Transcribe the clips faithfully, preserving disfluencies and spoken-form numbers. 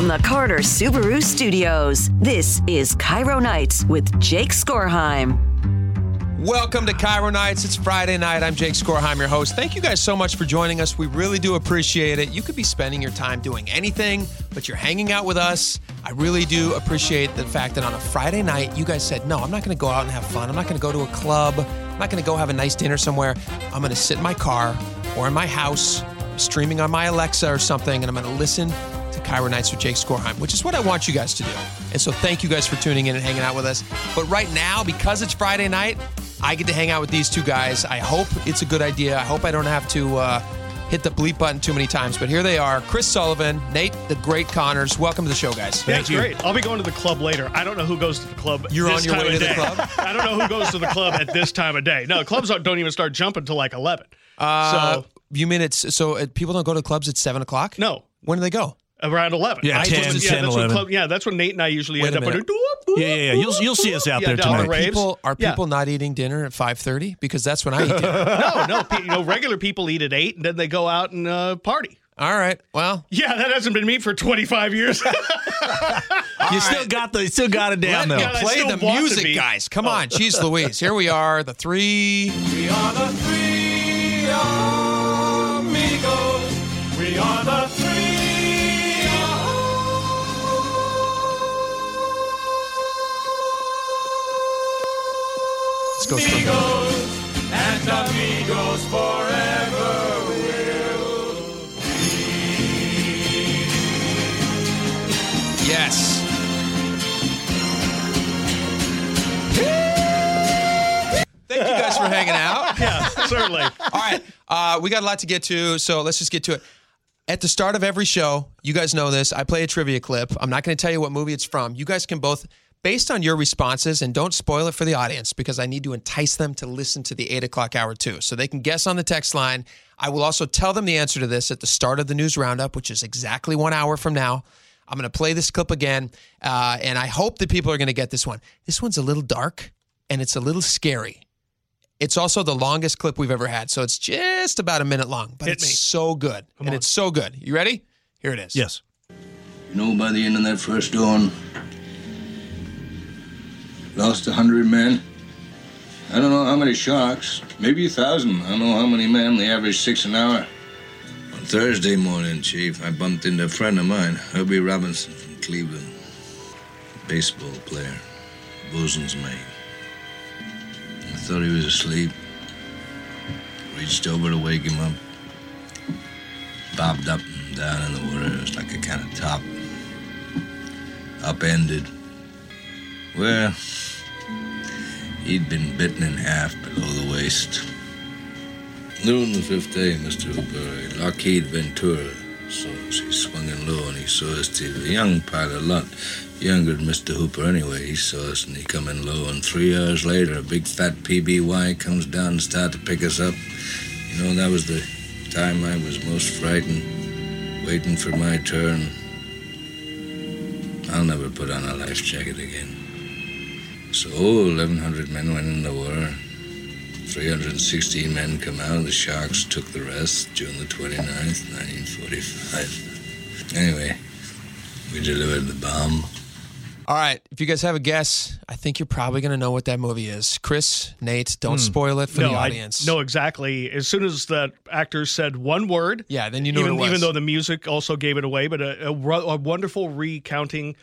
From the Carter Subaru Studios, this is KIRO Nights with Jake Skorheim. Welcome to KIRO Nights. It's Friday night. I'm Jake Skorheim, your host. Thank you guys so much for joining us. We really do appreciate it. You could be spending your time doing anything, but you're hanging out with us. I really do appreciate the fact that on a Friday night, you guys said, no, I'm not going to go out and have fun. I'm not going to go to a club. I'm not going to go have a nice dinner somewhere. I'm going to sit in my car or in my house, streaming on my Alexa or something, and I'm going to listen to KIRO Nights with Jake Skorheim, which is what I want you guys to do. And so thank you guys for tuning in and hanging out with us. But right now, because it's Friday night, I get to hang out with these two guys. I hope it's a good idea. I hope I don't have to uh, hit the bleep button too many times. But here they are, Chris Sullivan, Nate the Great Connors. Welcome to the show, guys. Thank That's you. Great. I'll be going to the club later. I don't know who goes to the club You're this on your time way to day. The club? I don't know who goes to the club at this time of day. No, clubs don't even start jumping until like eleven. Uh, so You mean it's so people don't go to clubs at seven o'clock? No. When do they go? Around eleven. Yeah, ten, ten, eleven. Club, yeah, that's when Nate and I usually Wait end up. Yeah, yeah, yeah. You'll, you'll see us out yeah, there tonight. Are people, are people yeah. not eating dinner at five thirty? Because that's when I eat dinner. no, no. You know, regular people eat at eight, and then they go out and uh, party. All right. Well. Yeah, that hasn't been me for twenty-five years. you still got the, you still got it down, though. God, play the music, guys. Come oh. on. Jeez Louise. Here we are, the three. We are the three amigos. We are the three. Amigos and amigos forever will be. Yes. Thank you guys for hanging out. Yeah, certainly. All right. Uh, we got a lot to get to, so let's just get to it. At the start of every show, you guys know this, I play a trivia clip. I'm not going to tell you what movie it's from. You guys can both... Based on your responses, and don't spoil it for the audience because I need to entice them to listen to the eight o'clock hour too. So they can guess on the text line. I will also tell them the answer to this at the start of the news roundup, which is exactly one hour from now. I'm going to play this clip again, uh, and I hope that people are going to get this one. This one's a little dark, and it's a little scary. It's also the longest clip we've ever had, so it's just about a minute long, but Hit it's me. so good, Come and on. it's so good. You ready? Here it is. Yes. You know, by the end of that first dawn... Lost a hundred men. I don't know how many sharks. Maybe a thousand. I don't know how many men. They average six an hour. On Thursday morning, Chief, I bumped into a friend of mine, Herbie Robinson from Cleveland. Baseball player. Bosun's mate. I thought he was asleep. Reached over to wake him up. Bobbed up and down in the water. It was like a kind of top. Upended. Well, he'd been bitten in half below the waist. Noon the fifth day, Mister Hooper, Lockheed Ventura. So he swung in low and he saw us too. The young pilot, a lot younger than Mister Hooper anyway, he saw us and he come in low. And three hours later, a big fat P B Y comes down and starts to pick us up. You know, that was the time I was most frightened, waiting for my turn. I'll never put on a life jacket again. So eleven hundred men went in the war. three hundred sixteen men come out. The Sharks took the rest June the twenty-ninth, nineteen forty-five. Anyway, we delivered the bomb. All right. If you guys have a guess, I think you're probably going to know what that movie is. Chris, Nate, don't mm. spoil it for no, the audience. I, no, exactly. As soon as the actor said one word. Yeah, then you knew even, what it was. Even though the music also gave it away, but a, a, a wonderful recounting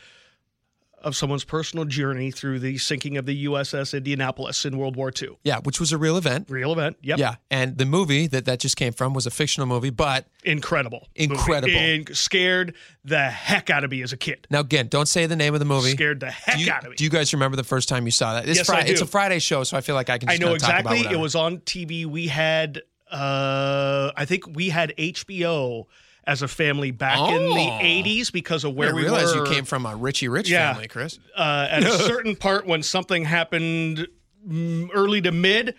of someone's personal journey through the sinking of the U S S Indianapolis in World War Two. Yeah, which was a real event. Real event, yep. Yeah, and the movie that that just came from was a fictional movie, but... Incredible. Incredible. In- scared the heck out of me as a kid. Now, again, don't say the name of the movie. Scared the heck you, out of me. Do you guys remember the first time you saw that? It's yes, Friday, I do. It's a Friday show, so I feel like I can just I know exactly. It was on T V. We had, uh, I think we had H B O... as a family back oh. in the eighties because of where I we were. I realize you came from a Richie Rich yeah. family, Chris. Uh, at a certain part when something happened early to mid,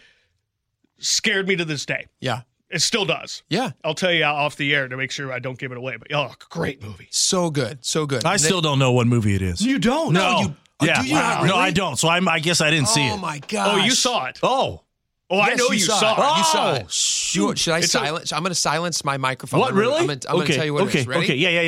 scared me to this day. Yeah. It still does. Yeah. I'll tell you off the air to make sure I don't give it away. But oh, great movie. So good. So good. I and still they, don't know what movie it is. You don't? No. no you, yeah. Do you wow. really? No, I don't. So I'm, I guess I didn't oh, see it. Oh, my gosh. Oh, you saw it. Oh. Oh, yes, I know you, you saw, saw it. it. Oh, you saw it. Shoot. Should I it's silence? A- I'm going to silence my microphone. What, really? I'm going to okay. tell you what okay. it is. Ready? Okay, yeah, yeah,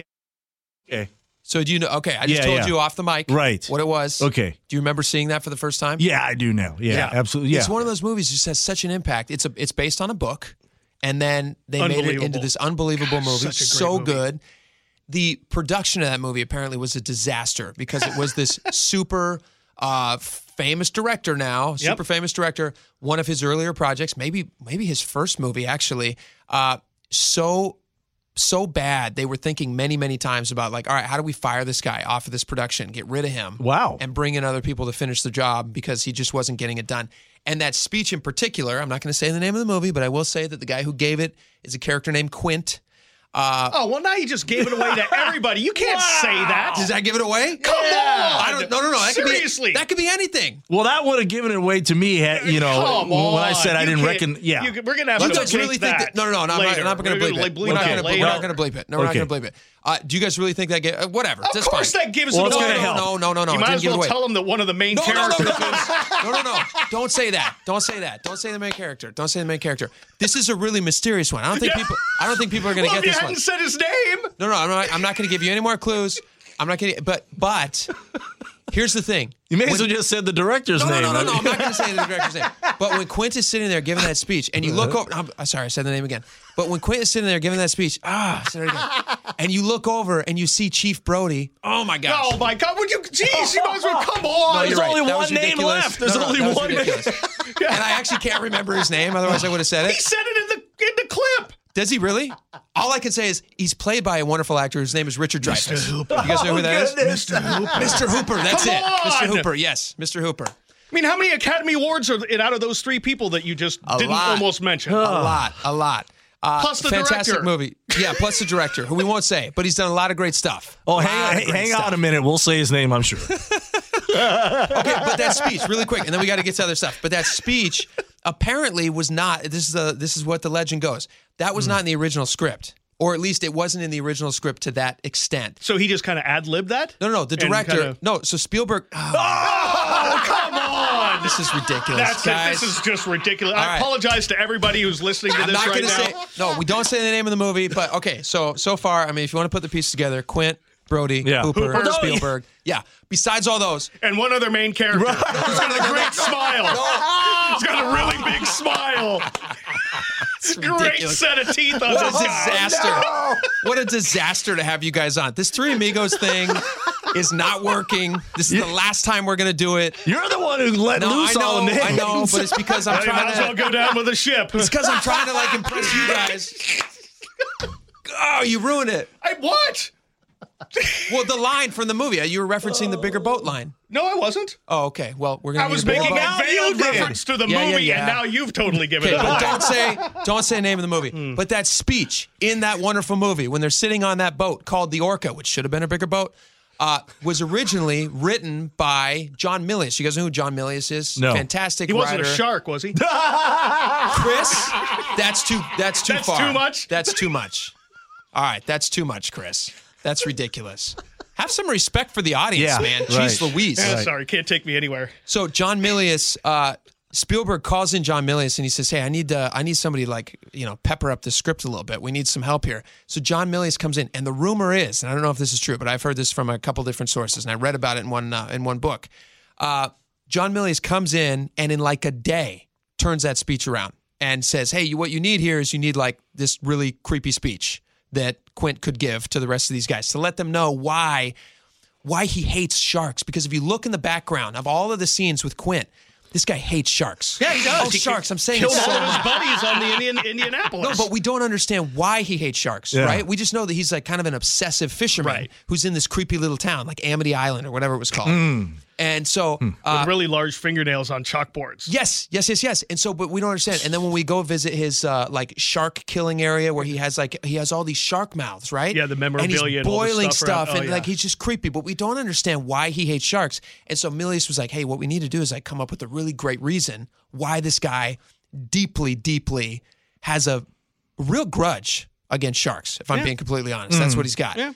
yeah. Okay. So do you know? Okay, I just yeah, told yeah. you off the mic right. what it was. Okay. Do you remember seeing that for the first time? Yeah, I do now. Yeah, yeah. absolutely. Yeah. It's one of those movies that just has such an impact. It's a, it's based on a book, and then they made it into this unbelievable Gosh, movie. Such a great so movie. good. The production of that movie apparently was a disaster because it was this super uh, famous director now, yep. super famous director, one of his earlier projects, maybe maybe his first movie actually, uh, so... so bad, they were thinking many, many times about like, all right, how do we fire this guy off of this production, get rid of him, wow, and bring in other people to finish the job because he just wasn't getting it done. And that speech in particular, I'm not going to say the name of the movie, but I will say that the guy who gave it is a character named Quint. Uh, oh, well, now you just gave it away to everybody. You can't wow. say that. Does that give it away? Come yeah. on. I don't, no, no, no. That Seriously. Could be, that could be anything. Well, that would have given it away to me, you know, Come when on. I said you I didn't reckon. Yeah. You, we're going to have you to guys really that think that. No, no, no. no I'm not going to bleep it. We're not going to bleep it. No, we're okay. not going to bleep it. Uh, do you guys really think that gave uh, whatever. Of that's course fine. That gives well, it away. No, no, no, no, no. You might as well tell them that one of the main characters is. No, no, no. Don't say that. Don't say that. Don't say the main character. Don't say the main character. This is a really mysterious one. I don't think people I don't think people are going to get this. I hadn't said his name. No, no, I'm not, I'm not going to give you any more clues. I'm not going to, but, but here's the thing. You may when, as well just said the director's no, name. No, no, no, no, I'm not going to say the director's name. But when Quint is sitting there giving that speech, and you look over, I'm, I'm sorry, I said the name again. But when Quint is sitting there giving that speech, ah, I said it again. And you look over and you see Chief Brody. Oh my gosh. Oh my God, would you, geez, you might as well come on. No, There's right. only that one name left. There's no, no, only one name. Yeah. And I actually can't remember his name, otherwise I would have said it. He said it in the in the clip. Does he really? All I can say is he's played by a wonderful actor whose name is Richard Dreyfuss. Mister Hooper. You guys know who that oh, is? Mister Hooper. Mister Hooper, that's Come it. On. Mister Hooper, yes. Mister Hooper. I mean, how many Academy Awards are in out of those three people that you just a didn't lot. almost mention? A lot, a lot. Uh, plus the fantastic director. movie. Yeah, plus the director, who we won't say, but he's done a lot of great stuff. Oh, hang, on, hang stuff. on a minute. We'll say his name, I'm sure. Okay, but that speech, really quick, and then we got to get to other stuff. But that speech apparently was not, this is, a, this is what the legend goes, that was mm. not in the original script, or at least it wasn't in the original script to that extent. So he just kind of ad-libbed that? No, no, no, the director, kinda... no, so Spielberg. Oh, oh come on! This is ridiculous. That's guys. It. This is just ridiculous. All I right. apologize to everybody who's listening to I'm this not right now. Say, no, we don't say the name of the movie, but okay, so so far, I mean, if you want to put the pieces together, Quint, Brody, yeah. Hooper, Hooper, Spielberg. Yeah. Besides all those. And one other main character. Right. Who's got a great smile. No. He's got a really big smile. It's ridiculous. Great set of teeth on what this What a disaster. No. What a disaster to have you guys on. This Three Amigos thing is not working. This is you, the last time we're going to do it. You're the one who let no, loose know, all names. I know, but it's because I'm I trying might to... might as well go down with a ship. It's because I'm trying to, like, impress you guys. Oh, you ruined it. I What? Well, the line from the movie, you were referencing oh. the bigger boat line. No, I wasn't. Oh, okay. Well, we're going to I was making a veiled reference to the yeah, movie, yeah, yeah. and now you've totally given okay, it up. Don't say, don't say the name of the movie. Mm. But that speech in that wonderful movie, when they're sitting on that boat called the Orca, which should have been a bigger boat, uh, was originally written by John Milius. You guys know who John Milius is? No. Fantastic writer. He wasn't writer. a shark, was he? Chris, that's too, that's too that's far. That's too much? That's too much. All right, that's too much, Chris. That's ridiculous. Have some respect for the audience, yeah, man. Right. Jeez Louise. Yeah, right. Sorry, can't take me anywhere. So John Milius, uh, Spielberg calls in John Milius and he says, hey, I need uh, I need somebody to, like, you know, pepper up the script a little bit. We need some help here. So John Milius comes in, and the rumor is, and I don't know if this is true, but I've heard this from a couple different sources, and I read about it in one, uh, in one book. Uh, John Milius comes in and in like a day turns that speech around and says, hey, you, what you need here is you need like this really creepy speech that Quint could give to the rest of these guys to let them know why why he hates sharks. Because if you look in the background of all of the scenes with Quint, this guy hates sharks. Yeah, he does. Oh, he sharks. I'm saying it's so all of his buddies on the Indian, Indianapolis. No, but we don't understand why he hates sharks, yeah. right? We just know that he's like kind of an obsessive fisherman right. who's in this creepy little town, like Amity Island or whatever it was called. Mm. And so... Mm. Uh, with really large fingernails on chalkboards. Yes, yes, yes, yes. And so, but we don't understand. And then when we go visit his uh, like shark killing area where he has like, he has all these shark mouths, right? Yeah, the memorabilia and he's boiling and stuff. stuff oh, and yeah. like, he's just creepy. But we don't understand why he hates sharks. And so Milius was like, hey, what we need to do is like come up with a really really great reason why this guy deeply, deeply has a real grudge against sharks, if I'm yeah. being completely honest. Mm. That's what he's got. Yeah.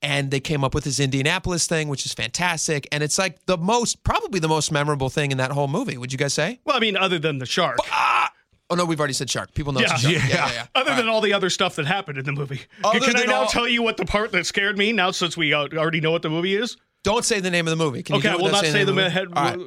And they came up with this Indianapolis thing, which is fantastic. And it's like the most, probably the most memorable thing in that whole movie. Would you guys say? Well, I mean, other than the shark. But, ah, Oh, no, we've already said shark. People know yeah. it's a shark. Yeah. Yeah, yeah, yeah. Other all than right. all the other stuff that happened in the movie. Other Can I now all... tell you what the part that scared me, now since we already know what the movie is? Don't say the name of the movie. Can okay, you I will not say the, the head. Right.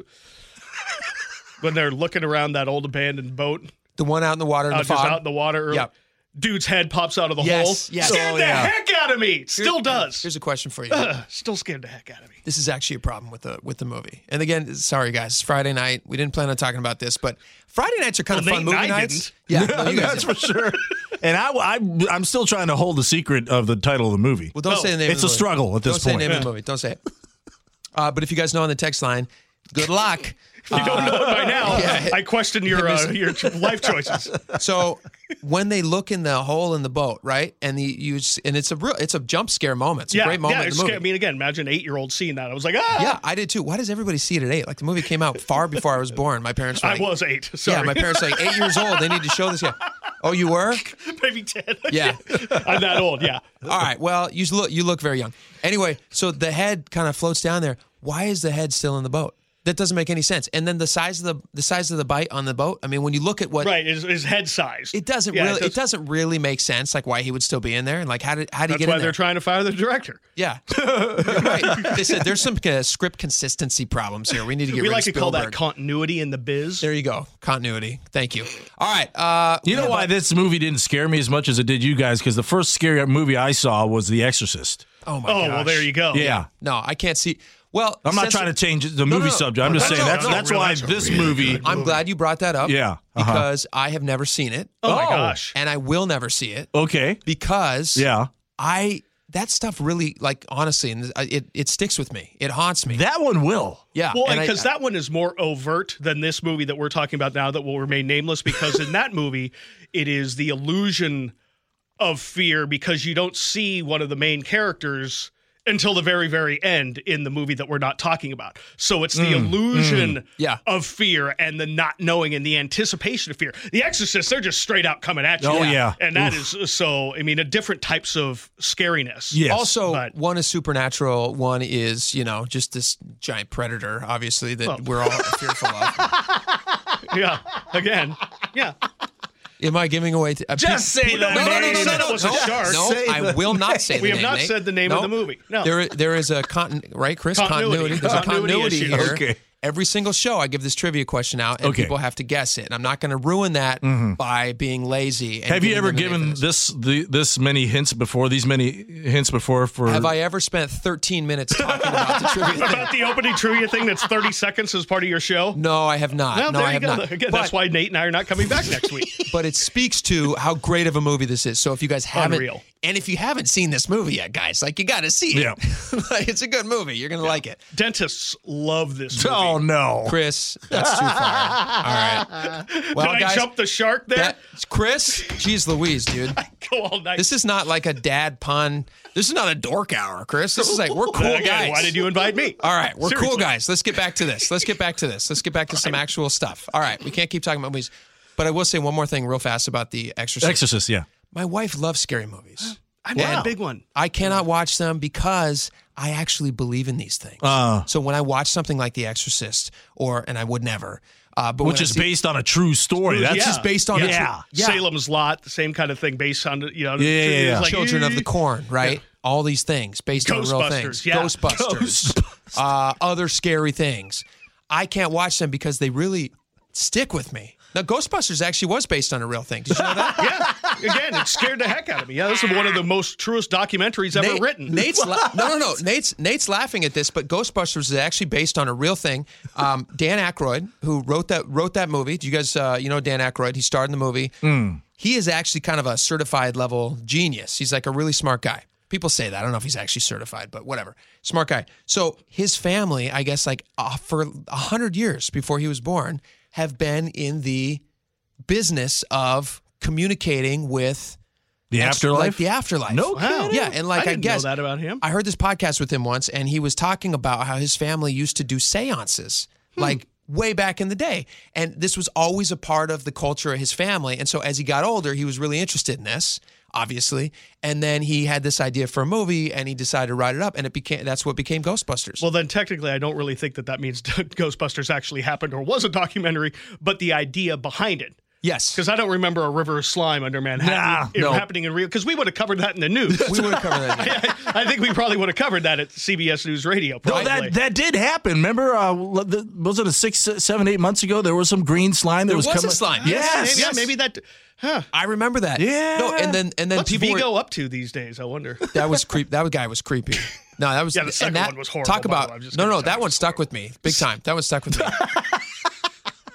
When they're looking around that old abandoned boat. The one out in the water in uh, the fog. Just out in the water. Yep. Dude's head pops out of the yes, hole. Yes. Scared oh, the yeah. heck out of me. Still here's, does. Here's a question for you. Uh, still scared the heck out of me. This is actually a problem with the with the movie. And again, sorry guys, it's Friday night. We didn't plan on talking about this, but Friday nights are kind well, of fun movie nights. Didn't. Yeah, no, you guys that's didn't. For sure. And I, I, I'm still trying to hold the secret of the title of the movie. Well, don't no. say the name. It's of the a movie. Struggle at this don't point. Don't say the name yeah. of the movie. Don't say it. Uh, but if you guys know on the text line, good luck. If you don't know it by now, yeah. I question your uh, your life choices. So when they look in the hole in the boat, right, and the you and it's a real it's a jump scare moment. It's yeah, a great moment. Yeah, in the movie. I mean, again, imagine an eight-year-old seeing that. I was like, ah. Yeah, I did too. Why does everybody see it at eight? Like the movie came out far before I was born. My parents were like, I was eight. Sorry. Yeah, my parents were like eight years old. They need to show this. Yeah. Oh, you were? Maybe ten. Yeah, I'm that old. Yeah. All right. Well, you look you look very young. Anyway, so the head kind of floats down there. Why is the head still in the boat? That doesn't make any sense. And then the size of the the size of the bite on the boat. I mean, when you look at what right is, is head size, it doesn't yeah, really it, does. it doesn't really make sense. Like why he would still be in there, and like how did how did That's he get in there? That's why they're trying to fire the director. Yeah, right. They said there's some uh, script consistency problems here. We need to get. We rid like of Spielberg. To call that continuity in the biz. There you go, continuity. Thank you. All right. Uh, you know about- why this movie didn't scare me as much as it did you guys? Because the first scary movie I saw was The Exorcist. Oh my. Oh gosh. Well, there you go. Yeah. yeah. No, I can't see. Well, I'm not trying to change the movie no, no, no. subject. I'm just that's saying no, that's no, that's no, why that's this really movie. I'm glad you brought that up. Yeah, uh-huh. Because I have never seen it. Oh, oh my gosh! And I will never see it. Okay. Because yeah, I that stuff really like honestly, and it it sticks with me. It haunts me. That one will. Yeah. Well, because that one is more overt than this movie that we're talking about now that will remain nameless. Because in that movie, it is the illusion of fear because you don't see one of the main characters until the very, very end in the movie that we're not talking about. So it's the mm, illusion mm, yeah. of fear and the not knowing and the anticipation of fear. The Exorcist, they're just straight out coming at you. Oh, yeah. And that Oof. is so, I mean, a different types of scariness. Yes. Also, but, one is supernatural. One is, you know, just this giant predator, obviously, that well. we're all fearful of. Yeah. Again. Yeah. Am I giving away? T- Just pe- say the no, name. No, no, no, no, no, no, no, no, no I will not say the name. We have not name, said the name no. of the movie. No. There, there is a continuity, right, Chris? Continuity. There's a continuity, continuity here. Okay. Every single show I give this trivia question out, and okay. people have to guess it. And I'm not going to ruin that mm-hmm. by being lazy. And have you ever given this the, this many hints before, these many hints before? For Have I ever spent thirteen minutes talking about the trivia thing? About the opening trivia thing that's thirty seconds as part of your show? No, I have not. Well, no, I have go. not. Again, but, that's why Nate and I are not coming back next week. But it speaks to how great of a movie this is. So if you guys haven't... Unreal. And if you haven't seen this movie yet, guys, like you got to see it. Yeah. Like, it's a good movie. You're going to yeah. like it. Dentists love this movie. Oh, no. Chris, that's too far. All right. Well, Did I guys, jump the shark there? That, Chris, geez Louise, dude. I go all night. This is not like a dad pun. This is not a dork hour, Chris. This is like, we're cool Again, guys. Why did you invite me? All right. We're Seriously. cool guys. Let's get back to this. Let's get back to this. Let's get back to some actual stuff. All right. We can't keep talking about movies. But I will say one more thing real fast about The Exorcist. Exorcist, yeah. My wife loves scary movies. I'm not wow. a big one. I cannot watch them because I actually believe in these things. Uh, so when I watch something like The Exorcist, or and I would never, uh, but which is see, based on a true story. That's yeah. just based on yeah. a yeah. yeah. Salem's Lot, the same kind of thing based on you know, yeah, yeah, yeah, yeah. Like, Children of the Corn, right? Yeah. All these things based on real things. Yeah. Ghostbusters, Ghostbusters. Uh, other scary things. I can't watch them because they really stick with me. Now, Ghostbusters actually was based on a real thing. Did you know that? Yeah. Again, it scared the heck out of me. Yeah, this is one of the most truest documentaries ever Nate, written. Nate's la- no, no, no. Nate's Nate's laughing at this, but Ghostbusters is actually based on a real thing. Um, Dan Aykroyd, who wrote that wrote that movie. Do you guys, uh, you know, Dan Aykroyd? He starred in the movie. Mm. He is actually kind of a certified level genius. He's like a really smart guy. People say that. I don't know if he's actually certified, but whatever. Smart guy. So his family, I guess, like uh, for a hundred years before he was born, have been in the business of communicating with the extra, afterlife. Like the afterlife. No kidding. Yeah, and like I, I didn't guess know that about him. I heard this podcast with him once, and he was talking about how his family used to do seances, hmm. like way back in the day, and this was always a part of the culture of his family. And so as he got older, he was really interested in this, obviously, and then he had this idea for a movie, and he decided to write it up, and it became that's what became Ghostbusters. Well, then technically, I don't really think that that means Ghostbusters actually happened or was a documentary, but the idea behind it. Yes. Because I don't remember a river of slime under Manhattan nah, no. happening in real... Because we would have covered that in the news. We would have covered that. I, I think we probably would have covered that at C B S News Radio. No, that, that did happen. Remember, uh, the, was it a six, seven, eight months ago? There was some green slime that there was coming. There was slime. Yes. Maybe, yeah, maybe that... Huh. I remember that. Yeah. No, and then and then What's people Vigo were, up to these days, I wonder. That was creep. That guy was creepy. No, that was... Yeah, the second that, one was horrible. Talk about... Way, no, no, that one stuck horrible. with me. Big time. That one stuck with me.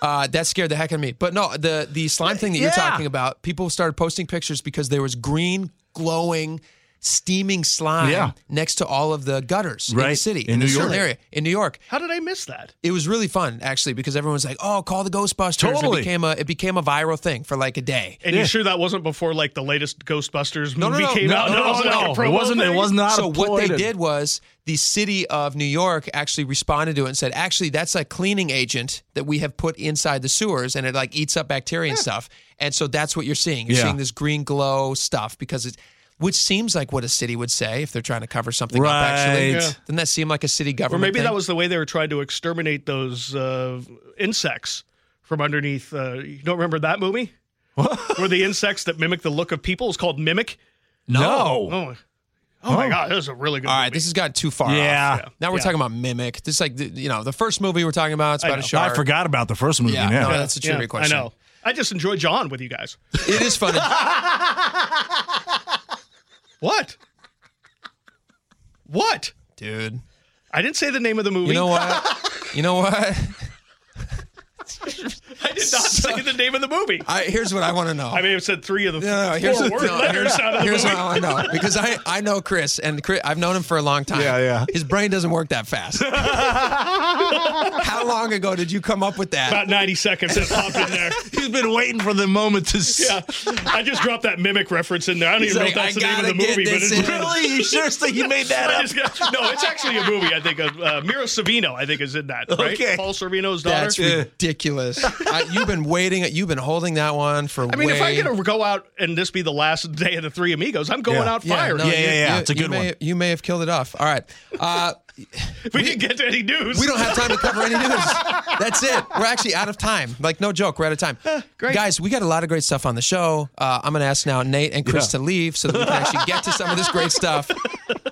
Uh, that scared the heck out of me. But no, the, the slime thing that you're yeah. talking about, people started posting pictures because there was green, glowing, steaming slime yeah. next to all of the gutters right. in the city. In, in New York. Area, in New York. How did I miss that? It was really fun, actually, because everyone's like, oh, call the Ghostbusters. Totally. It became a, it became a viral thing for like a day. And yeah. you're sure that wasn't before like the latest Ghostbusters movie no, no, no, came no, out? No, no, no. It wasn't, no, like no. A it, wasn't it was not So what they did was... The city of New York actually responded to it and said, actually, that's a cleaning agent that we have put inside the sewers, and it like eats up bacteria yeah. and stuff. And so that's what you're seeing. You're yeah. seeing this green glow stuff, because it, which seems like what a city would say if they're trying to cover something right. up, actually. Yeah. Doesn't that seem like a city government Or maybe thing? That was the way they were trying to exterminate those uh, insects from underneath. Uh, you don't remember that movie? Where the insects that mimic the look of people is called Mimic? No. no. Oh. Oh, oh, my God. This is a really good All movie. All right. This has gotten too far yeah. off. Yeah. Now we're yeah. talking about Mimic. This is like, you know, the first movie we're talking about. It's about a shark. I forgot about the first movie. Yeah. yeah. No, that's a trivia yeah, question. I know. I just enjoy John with you guys. It is funny. What? What? Dude. I didn't say the name of the movie. You know what? You know what? I did not so, say the name of the movie. I, here's what I want to know. I may have said three of the no, no, here's four what, word no, letters here's, out of the here's movie. Here's what I want to know. Because I, I know Chris, and Chris, I've known him for a long time. Yeah, yeah. His brain doesn't work that fast. How long ago did you come up with that? About ninety seconds. It popped in there. He's been waiting for the moment to... S- yeah. I just dropped that Mimic reference in there. I don't He's even like, know if that's the name of the movie. But it's really? You seriously? You made that up? Got, no, it's actually a movie, I think. Of, uh, Mira Savino, I think, is in that. Right? Okay. Paul Sorvino's daughter. That's ridiculous. I, you've been waiting. You've been holding that one for. I mean, way... if I get to go out and this be the last day of the Three Amigos, I'm going yeah. out fired. Yeah, no, yeah, you, yeah, yeah. You, it's a good you one. May, you may have killed it off. All right. Uh, if we, we can get to any news. We don't have time to cover any news. That's it. We're actually out of time. Like, no joke. We're out of time. Uh, great. Guys, we got a lot of great stuff on the show. Uh, I'm going to ask now Nate and Chris yeah. to leave so that we can actually get to some of this great stuff.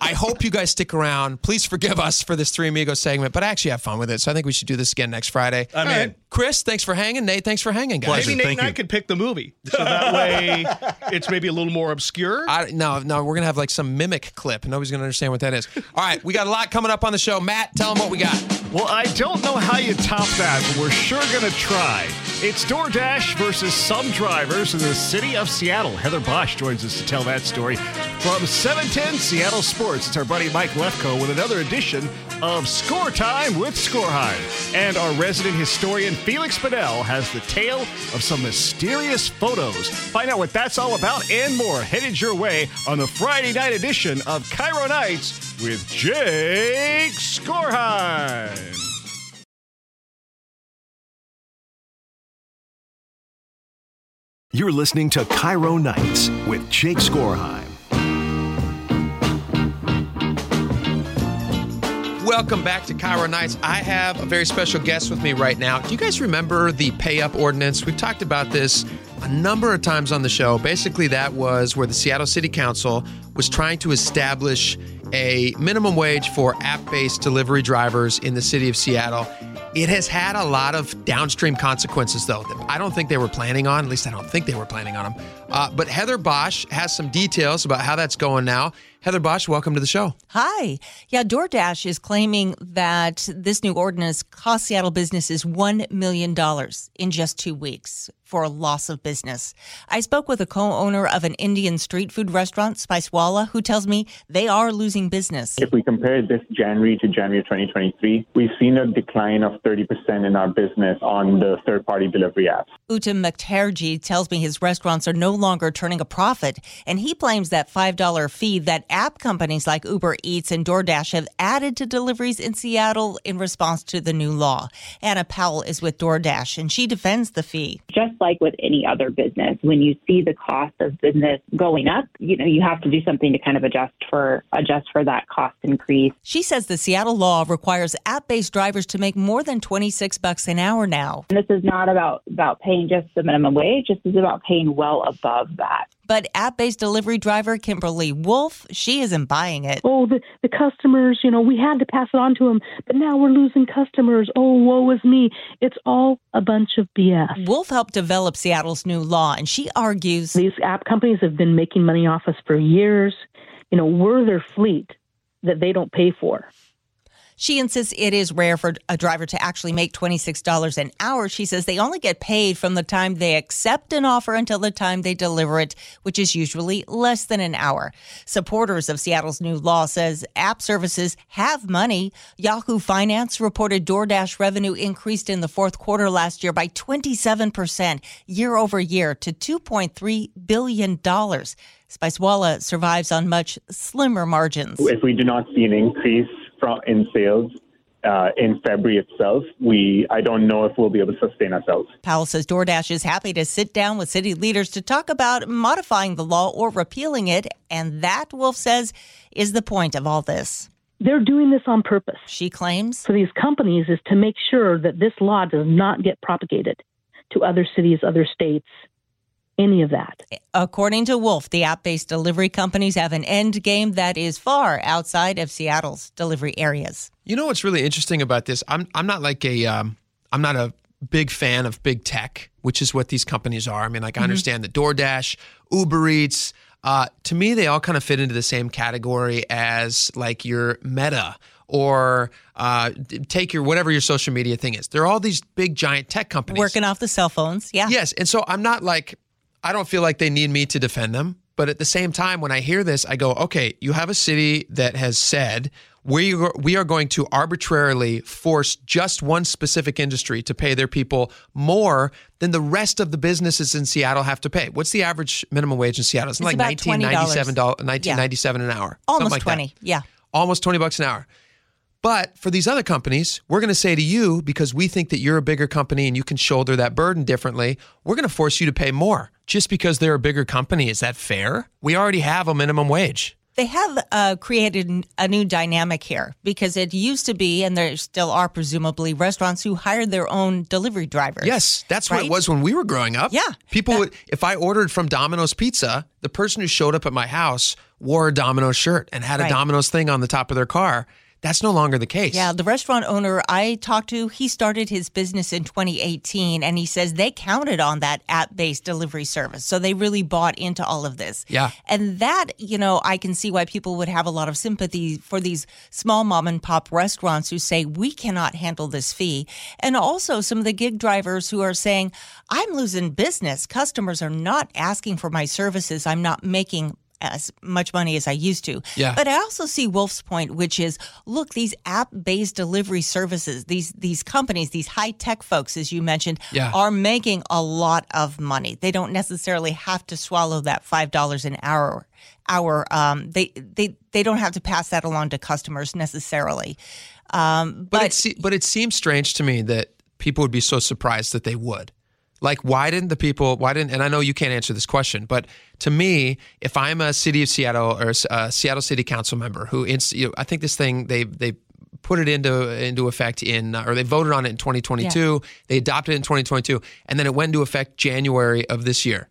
I hope you guys stick around. Please forgive us for this Three Amigos segment, but I actually have fun with it, so I think we should do this again next Friday. I mean, right. Chris, thanks for hanging. Nate, thanks for hanging, guys. Pleasure. Maybe Nate Thank and you. I could pick the movie, so that way it's maybe a little more obscure. I, no, no, we're going to have like some Mimic clip. Nobody's going to understand what that is. All right, we got a lot coming up on the show. Matt, tell them what we got. Well, I don't know how you top that, but we're sure going to try. It's DoorDash versus some drivers in the city of Seattle. Heather Bosch joins us to tell that story from seven ten Seattle Sports. It's our buddy Mike Lefko with another edition of Score Time with Skorheim. And our resident historian Felix Bedell has the tale of some mysterious photos. Find out what that's all about and more headed your way on the Friday night edition of KIRO Nights with Jake Skorheim. You're listening to KIRO Nights with Jake Skorheim. Welcome back to KIRO Nights. I have a very special guest with me right now. Do you guys remember the pay-up ordinance? We've talked about this a number of times on the show. Basically, that was where the Seattle City Council was trying to establish a minimum wage for app-based delivery drivers in the city of Seattle. It has had a lot of downstream consequences, though, that I don't think they were planning on. At least I don't think they were planning on them. Uh, but Heather Bosch has some details about how that's going now. Heather Bosch, welcome to the show. Hi. Yeah, DoorDash is claiming that this new ordinance cost Seattle businesses one million dollars in just two weeks for a loss of business. I spoke with a co-owner of an Indian street food restaurant, Spice Waala, who tells me they are losing business. If we compare this January to January twenty twenty-three, we've seen a decline of thirty percent in our business on the third-party delivery apps. Uttam Mukherjee tells me his restaurants are no longer turning a profit, and he blames that five dollar fee that app companies like Uber Eats and DoorDash have added to deliveries in Seattle in response to the new law. Anna Powell is with DoorDash, and she defends the fee. Just like with any other business, when you see the cost of business going up, you know, you have to do something to kind of adjust for adjust for that cost increase. She says the Seattle law requires app-based drivers to make more than twenty-six bucks an hour now. And this is not about, about paying just the minimum wage. This is about paying well above that. But app-based delivery driver Kimberly Wolf, she isn't buying it. Oh, the, the customers, you know, we had to pass it on to them, but now we're losing customers. Oh, woe is me. It's all a bunch of B S. Wolf helped develop Seattle's new law, and she argues these app companies have been making money off us for years. You know, we're their fleet that they don't pay for. She insists it is rare for a driver to actually make twenty-six dollars an hour. She says they only get paid from the time they accept an offer until the time they deliver it, which is usually less than an hour. Supporters of Seattle's new law says app services have money. Yahoo Finance reported DoorDash revenue increased in the fourth quarter last year by twenty-seven percent year over year to two point three billion dollars. Spice Waala survives on much slimmer margins. If we do not see an increase in sales uh, in February itself, we I don't know if we'll be able to sustain ourselves. Powell says DoorDash is happy to sit down with city leaders to talk about modifying the law or repealing it. And that, Wolf says, is the point of all this. They're doing this on purpose, she claims, for these companies is to make sure that this law does not get propagated to other cities, other states, any of that. According to Wolf, the app-based delivery companies have an end game that is far outside of Seattle's delivery areas. You know what's really interesting about this? I'm I'm not like a um, I'm not a big fan of big tech, which is what these companies are. I mean, like mm-hmm. I understand the DoorDash, Uber Eats. Uh, to me, they all kind of fit into the same category as like your Meta or uh, take your whatever your social media thing is. They're all these big giant tech companies working off the cell phones. Yeah. Yes, and so I'm not like. I don't feel like they need me to defend them. But at the same time, when I hear this, I go, okay, you have a city that has said, we we are going to arbitrarily force just one specific industry to pay their people more than the rest of the businesses in Seattle have to pay. What's the average minimum wage in Seattle? It's, it's like nineteen ninety-seven nineteen ninety-seven yeah. an hour. Almost like twenty that. Yeah. Almost twenty bucks an hour. But for these other companies, we're going to say to you, because we think that you're a bigger company and you can shoulder that burden differently, we're going to force you to pay more. Just because they're a bigger company, is that fair? We already have a minimum wage. They have uh, created a new dynamic here because it used to be, and there still are presumably, restaurants who hired their own delivery drivers. Yes, that's right? What it was when we were growing up. Yeah. People that- would, if I ordered from Domino's Pizza, the person who showed up at my house wore a Domino's shirt and had a right. Domino's thing on the top of their car. That's no longer the case. Yeah, the restaurant owner I talked to, he started his business in twenty eighteen, and he says they counted on that app-based delivery service. So they really bought into all of this. Yeah. And that, you know, I can see why people would have a lot of sympathy for these small mom-and-pop restaurants who say, we cannot handle this fee. And also some of the gig drivers who are saying, I'm losing business. Customers are not asking for my services. I'm not making as much money as I used to. Yeah. But I also see Wolf's point, which is, look, these app-based delivery services, these these companies, these high-tech folks, as you mentioned, yeah. are making a lot of money. They don't necessarily have to swallow that five dollars an hour. Hour um, they, they, they don't have to pass that along to customers necessarily. Um, but, but, it se- but it seems strange to me that people would be so surprised that they would. Like, why didn't the people, why didn't, and I know you can't answer this question, but to me, if I'm a city of Seattle or a Seattle City Council member who, inst- you know, I think this thing, they they put it into into effect in, or they voted on it in twenty twenty-two, yeah. they adopted it in twenty twenty-two, and then it went into effect January of this year.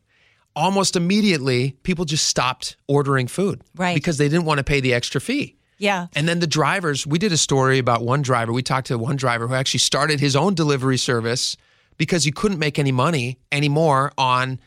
Almost immediately, people just stopped ordering food right. because they didn't want to pay the extra fee. Yeah. And then the drivers, we did a story about one driver, we talked to one driver who actually started his own delivery service because he couldn't make any money anymore on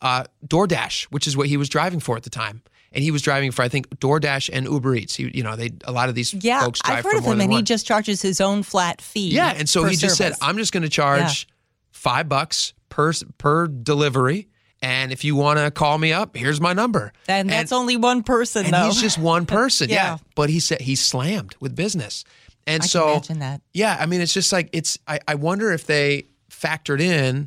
uh, DoorDash, which is what he was driving for at the time. And he was driving for, I think, DoorDash and Uber Eats. He, you know, they a lot of these yeah, folks drive I've heard for of more him, than and one. He just charges his own flat fee. Yeah, and so he service. Just said, I'm just going to charge yeah. five bucks per per delivery. And if you want to call me up, here's my number. And, and that's only one person, and though. And he's just one person, yeah. yeah. But he said he's slammed with business. And I so, can imagine that. Yeah, I mean, it's just like, it's. I, I wonder if they factored in,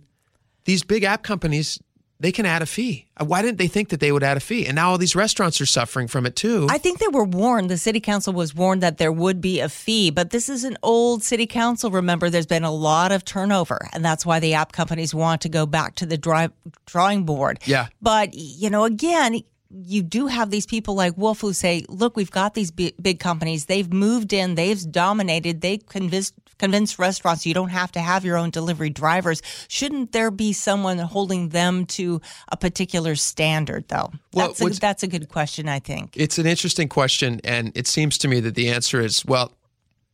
these big app companies they can add a fee. Why didn't they think that they would add a fee? And now all these restaurants are suffering from it too. I think they were warned. The city council was warned that there would be a fee, but this is an old city council. Remember, there's been a lot of turnover, and that's why the app companies want to go back to the dry, drawing board. Yeah. But, you know, again, you do have these people like Wolf who say, look, we've got these big, big companies. They've moved in. They've dominated. They've convinced convince restaurants you don't have to have your own delivery drivers. Shouldn't there be someone holding them to a particular standard, though? Well, that's, a, that's a good question, I think. It's an interesting question, and it seems to me that the answer is, well,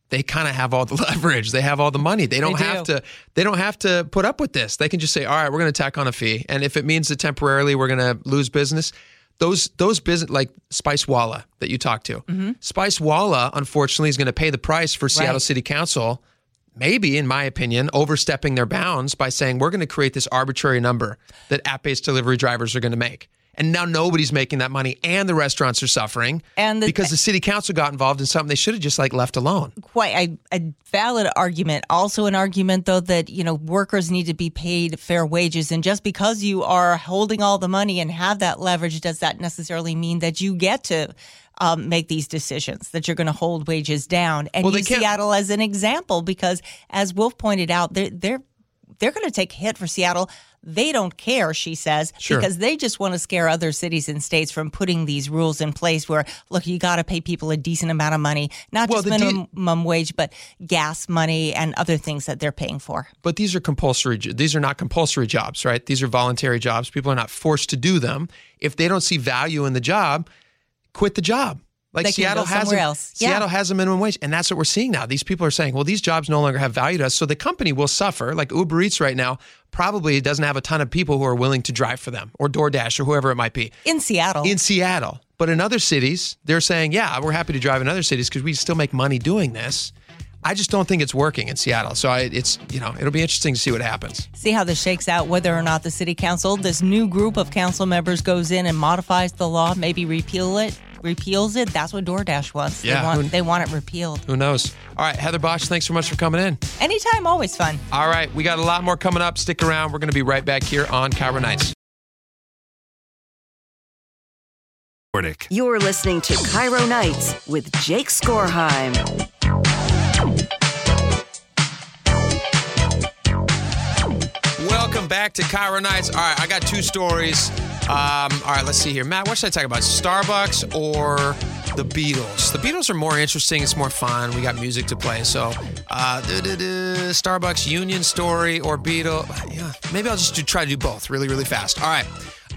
they kind of have all the leverage. They have all the money. They don't they do. have to. They don't have to put up with this. They can just say, all right, we're going to tack on a fee, and if it means that temporarily we're going to lose business. Those those business like Spice Waala that you talked to, mm-hmm. Spice Waala, unfortunately, is going to pay the price for Seattle right. City Council, maybe, in my opinion, overstepping their bounds by saying we're going to create this arbitrary number that app-based delivery drivers are going to make. And now nobody's making that money, and the restaurants are suffering and the, because the city council got involved in something they should have just like left alone. Quite a, a valid argument. Also an argument, though, that, you know, workers need to be paid fair wages. And just because you are holding all the money and have that leverage, does that necessarily mean that you get to Um, make these decisions, that you're going to hold wages down? And well, use Seattle as an example, because as Wolf pointed out, they're, they're, they're going to take a hit for Seattle. They don't care, she says, sure. because they just want to scare other cities and states from putting these rules in place where, look, you got to pay people a decent amount of money, not well, just minimum de- wage, but gas money and other things that they're paying for. But these are compulsory. These are not compulsory jobs, right? These are voluntary jobs. People are not forced to do them. If they don't see value in the job, quit the job. Like Seattle has, a, else. Yeah. Seattle has a minimum wage, and that's what we're seeing now. These people are saying, well, these jobs no longer have value to us, so the company will suffer. Like Uber Eats right now probably doesn't have a ton of people who are willing to drive for them, or DoorDash, or whoever it might be. In Seattle. In Seattle. But in other cities, they're saying, yeah, we're happy to drive in other cities because we still make money doing this. I just don't think it's working in Seattle. So I, it's, you know, it'll be interesting to see what happens. See how this shakes out, whether or not the city council, this new group of council members, goes in and modifies the law, maybe repeal it, repeals it. That's what DoorDash wants. Yeah, they want, who, they want it repealed. Who knows? All right, Heather Bosch, thanks so much for coming in. Anytime, always fun. All right, we got a lot more coming up. Stick around. We're going to be right back here on KIRO Nights. You're listening to KIRO Nights with Jake Skorheim. Welcome back to KIRO Nights. All right, I got two stories. Um, all right, let's see here. Matt, what should I talk about? Starbucks or the Beatles? The Beatles are more interesting. It's more fun. We got music to play. So, uh, Starbucks union story or Beatles? Yeah, maybe I'll just do, try to do both really, really fast. All right,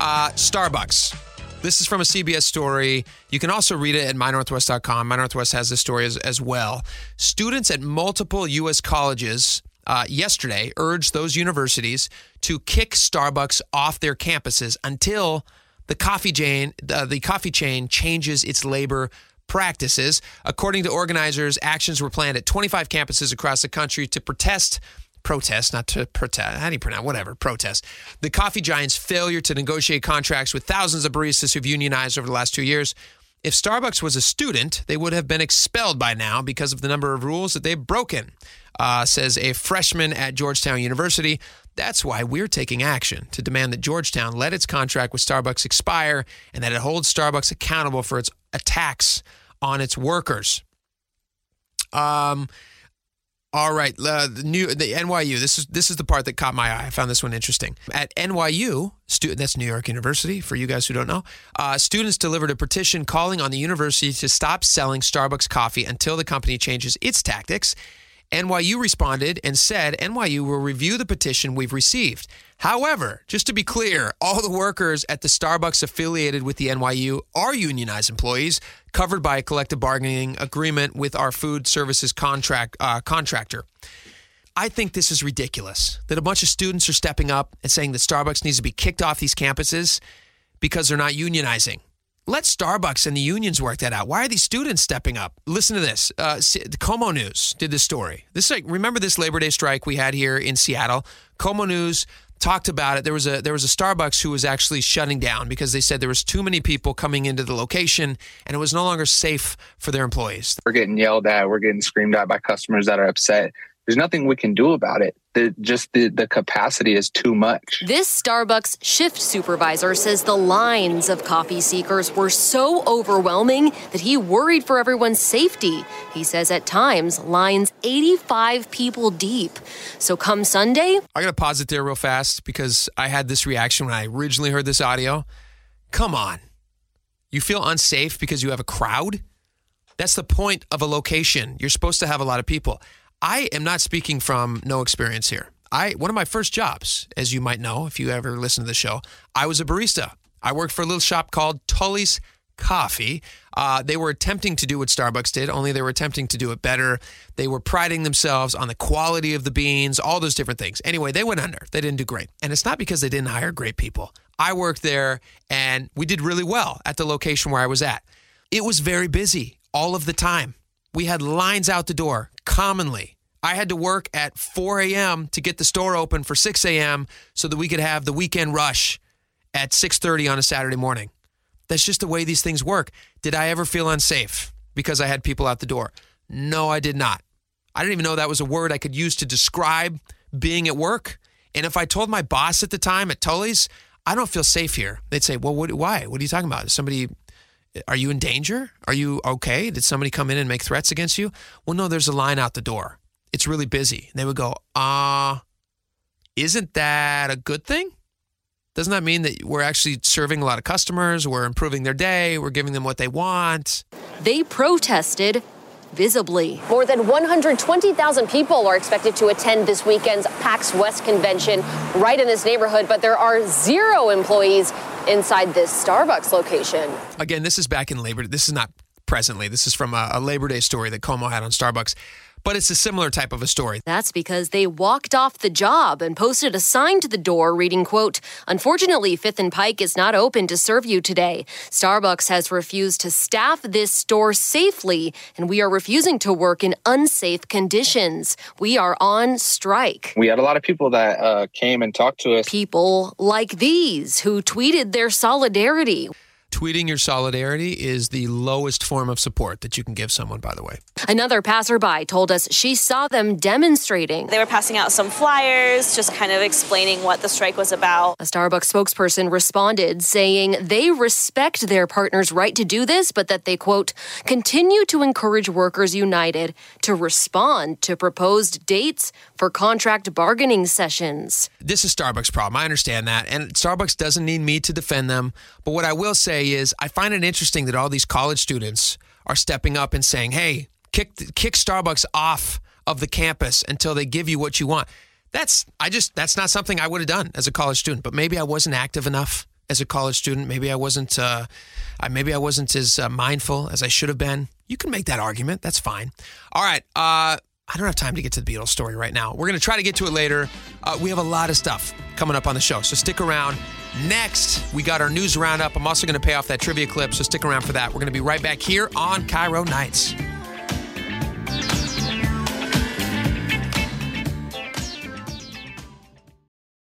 uh, Starbucks. This is from a C B S story. You can also read it at my northwest dot com. My Northwest has this story as, as well. Students at multiple U S colleges Uh, yesterday urged those universities to kick Starbucks off their campuses until the coffee chain, uh, the coffee chain changes its labor practices. According to organizers, actions were planned at twenty-five campuses across the country to protest, protest, not to protest, how do you pronounce, whatever, protest, the coffee giant's failure to negotiate contracts with thousands of baristas who've unionized over the last two years. If Starbucks was a student, they would have been expelled by now because of the number of rules that they've broken, uh, says a freshman at Georgetown University. That's why we're taking action to demand that Georgetown let its contract with Starbucks expire and that it holds Starbucks accountable for its attacks on its workers. Um. All right, uh, the new the N Y U. This is this is the part that caught my eye. I found this one interesting. At N Y U, stu- that's New York University, for you guys who don't know, uh, students delivered a petition calling on the university to stop selling Starbucks coffee until the company changes its tactics. N Y U responded and said, N Y U will review the petition we've received. However, just to be clear, all the workers at the Starbucks affiliated with the N Y U are unionized employees covered by a collective bargaining agreement with our food services contract uh, contractor. I think this is ridiculous that a bunch of students are stepping up and saying that Starbucks needs to be kicked off these campuses because they're not unionizing. Let Starbucks and the unions work that out. Why are these students stepping up? Listen to this. Uh, the Komo News did this story. This is like, remember this Labor Day strike we had here in Seattle? Komo News talked about it. There was a there was a Starbucks who was actually shutting down because they said there was too many people coming into the location and it was no longer safe for their employees. We're getting yelled at. We're getting screamed at by customers that are upset There's nothing we can do about it. The, just the, the capacity is too much. This Starbucks shift supervisor says the lines of coffee seekers were so overwhelming that he worried for everyone's safety. He says at times, lines eighty-five people deep. So come Sunday... I gotta pause it there real fast because I had this reaction when I originally heard this audio. Come on. You feel unsafe because you have a crowd? That's the point of a location. You're supposed to have a lot of people. I am not speaking from no experience here. I one of my first jobs, as you might know, if you ever listen to the show, I was a barista. I worked for a little shop called Tully's Coffee. Uh, they were attempting to do what Starbucks did, only they were attempting to do it better. They were priding themselves on the quality of the beans, all those different things. Anyway, they went under. They didn't do great. And it's not because they didn't hire great people. I worked there, and we did really well at the location where I was at. It was very busy all of the time. We had lines out the door, commonly. I had to work at four a.m. to get the store open for six a.m. so that we could have the weekend rush at six thirty on a Saturday morning. That's just the way these things work. Did I ever feel unsafe because I had people out the door? No, I did not. I didn't even know that was a word I could use to describe being at work. And if I told my boss at the time at Tully's, I don't feel safe here, they'd say, well, what, why? What are you talking about? Is somebody... Are you in danger? Are you okay? Did somebody come in and make threats against you? Well, no, there's a line out the door. It's really busy. They would go, uh, isn't that a good thing? Doesn't that mean that we're actually serving a lot of customers? We're improving their day. We're giving them what they want. They protested visibly. More than one hundred twenty thousand people are expected to attend this weekend's PAX West convention right in this neighborhood, but there are zero employees inside this Starbucks location. Again, this is back in Labor Day. This is not presently. This is from a, a Labor Day story that Como had on Starbucks, but it's a similar type of a story. That's because they walked off the job and posted a sign to the door reading, quote, "Unfortunately, Fifth and Pike is not open to serve you today. Starbucks has refused to staff this store safely, and we are refusing to work in unsafe conditions. We are on strike." We had a lot of people that uh, came and talked to us. People like these who tweeted their solidarity. Tweeting your solidarity is the lowest form of support that you can give someone, by the way. Another passerby told us she saw them demonstrating. They were passing out some flyers, just kind of explaining what the strike was about. A Starbucks spokesperson responded, saying they respect their partner's right to do this, but that they, quote, "continue to encourage workers united to respond to proposed dates for contract bargaining sessions." This is Starbucks' problem. I understand that. And Starbucks doesn't need me to defend them. But what I will say is I find it interesting that all these college students are stepping up and saying, hey, kick kick Starbucks off of the campus until they give you what you want. That's I just that's not something I would have done as a college student, but maybe I wasn't active enough as a college student. Maybe I wasn't uh, I, maybe I wasn't as uh, mindful as I should have been. You can make that argument. That's fine. All right. Uh, I don't have time to get to the Beatles story right now. We're going to try to get to it later. Uh, we have a lot of stuff coming up on the show, so stick around. Next, we got our news roundup. I'm also going to pay off that trivia clip, so stick around for that. We're going to be right back here on KIRO Nights.